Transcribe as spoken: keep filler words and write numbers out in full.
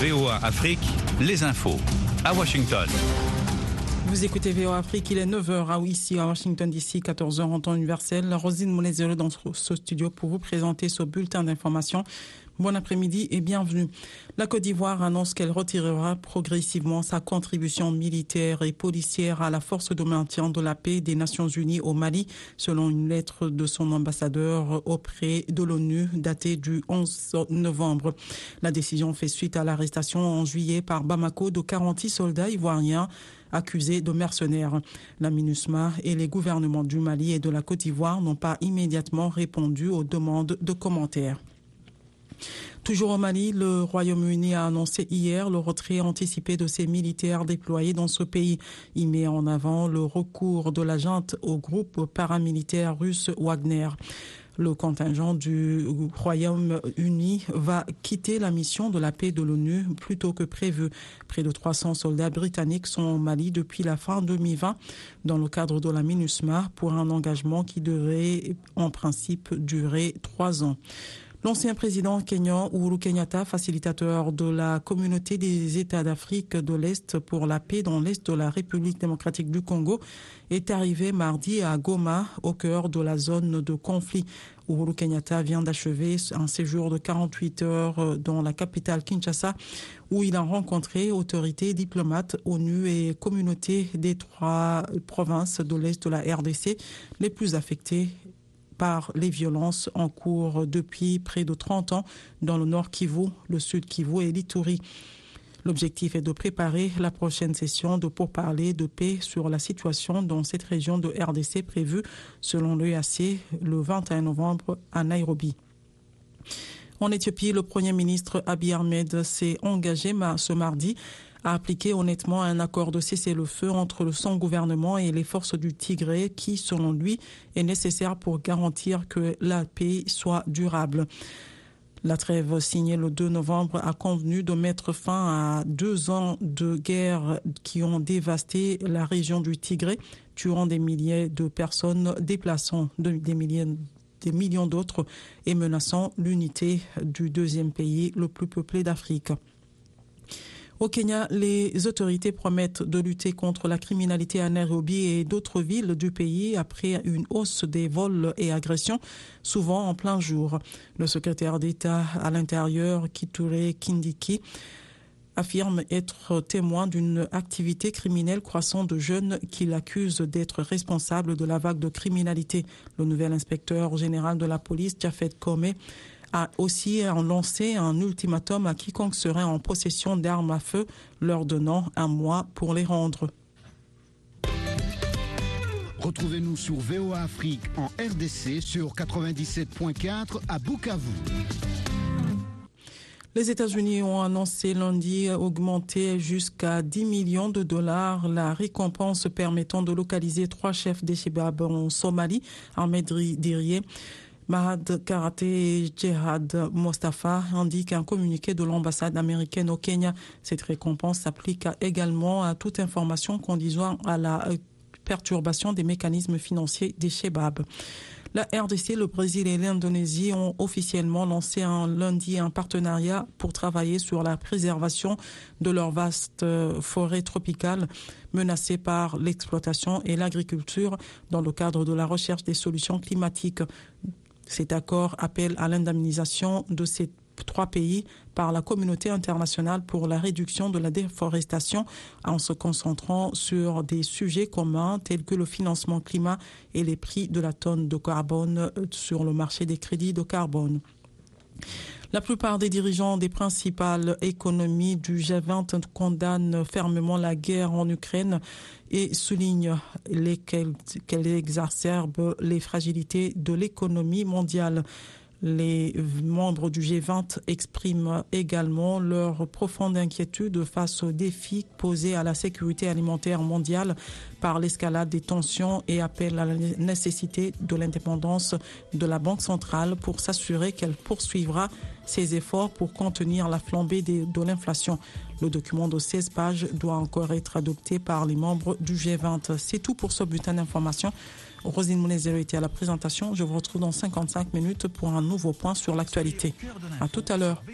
V O A Afrique, les infos à Washington. Vous écoutez V O A Afrique, il est neuf heures à, ici à Washington D C, quatorze heures en temps universel. Rosine Molézer dans ce studio pour vous présenter ce bulletin d'information. Bon après-midi et bienvenue. La Côte d'Ivoire annonce qu'elle retirera progressivement sa contribution militaire et policière à la force de maintien de la paix des Nations Unies au Mali, selon une lettre de son ambassadeur auprès de l'ONU datée du onze novembre. La décision fait suite à l'arrestation en juillet par Bamako de quarante-six soldats ivoiriens accusés de mercenaires. La MINUSMA et les gouvernements du Mali et de la Côte d'Ivoire n'ont pas immédiatement répondu aux demandes de commentaires. Toujours au Mali, le Royaume-Uni a annoncé hier le retrait anticipé de ses militaires déployés dans ce pays. Il met en avant le recours de la junte au groupe paramilitaire russe Wagner. Le contingent du Royaume-Uni va quitter la mission de la paix de l'ONU plus tôt que prévu. Près de trois cents soldats britanniques sont au Mali depuis la fin deux mille vingt dans le cadre de la MINUSMA pour un engagement qui devrait en principe durer trois ans. L'ancien président kényan Uhuru Kenyatta, facilitateur de la communauté des États d'Afrique de l'Est pour la paix dans l'Est de la République démocratique du Congo, est arrivé mardi à Goma, au cœur de la zone de conflit. Uhuru Kenyatta vient d'achever un séjour de quarante-huit heures dans la capitale Kinshasa, où il a rencontré autorités, diplomates, ONU et communautés des trois provinces de l'Est de la R D C les plus affectées par les violences en cours depuis près de trente ans dans le Nord Kivu, le Sud Kivu et l'Ituri. L'objectif est de préparer la prochaine session de pourparlers de paix sur la situation dans cette région de R D C prévue selon l'E A C le vingt et un novembre à Nairobi. En Éthiopie, le Premier ministre Abiy Ahmed s'est engagé ce mardi a appliqué honnêtement un accord de cessez-le-feu entre son gouvernement et les forces du Tigré qui, selon lui, est nécessaire pour garantir que la paix soit durable. La trêve signée le deux novembre a convenu de mettre fin à deux ans de guerre qui ont dévasté la région du Tigré, tuant des milliers de personnes, déplaçant des milliers de des millions d'autres et menaçant l'unité du deuxième pays le plus peuplé d'Afrique. Au Kenya, les autorités promettent de lutter contre la criminalité à Nairobi et d'autres villes du pays après une hausse des vols et agressions, souvent en plein jour. Le secrétaire d'État à l'intérieur, Kiture Kindiki, affirme être témoin d'une activité criminelle croissante de jeunes qu'il accuse d'être responsable de la vague de criminalité. Le nouvel inspecteur général de la police, Jafet Kome, a aussi lancé un ultimatum à quiconque serait en possession d'armes à feu, leur donnant un mois pour les rendre. Retrouvez-nous sur V O A Afrique en R D C sur quatre-vingt-dix-sept point quatre à Bukavu. Les États-Unis ont annoncé lundi augmenter jusqu'à dix millions de dollars la récompense permettant de localiser trois chefs des Shabab en Somalie, en Medri Dirieh Mahad Karate et Jehad Mostafa, indique un communiqué de l'ambassade américaine au Kenya. Cette récompense s'applique également à toute information conduisant à la perturbation des mécanismes financiers des Shabab. La R D C, le Brésil et l'Indonésie ont officiellement lancé un lundi un partenariat pour travailler sur la préservation de leurs vastes forêts tropicales menacées par l'exploitation et l'agriculture dans le cadre de la recherche des solutions climatiques. Cet accord appelle à l'indemnisation de ces trois pays par la communauté internationale pour la réduction de la déforestation en se concentrant sur des sujets communs tels que le financement climat et les prix de la tonne de carbone sur le marché des crédits de carbone. La plupart des dirigeants des principales économies du G vingt condamnent fermement la guerre en Ukraine et soulignent qu'elle exacerbe les fragilités de l'économie mondiale. Les membres du G vingt expriment également leur profonde inquiétude face aux défis posés à la sécurité alimentaire mondiale par l'escalade des tensions et appellent à la nécessité de l'indépendance de la Banque centrale pour s'assurer qu'elle poursuivra ses efforts pour contenir la flambée de l'inflation. Le document de seize pages doit encore être adopté par les membres du G vingt. C'est tout pour ce bulletin d'information. Rosine Molézer était à la présentation. Je vous retrouve dans cinquante-cinq minutes pour un nouveau point sur l'actualité. À tout à l'heure.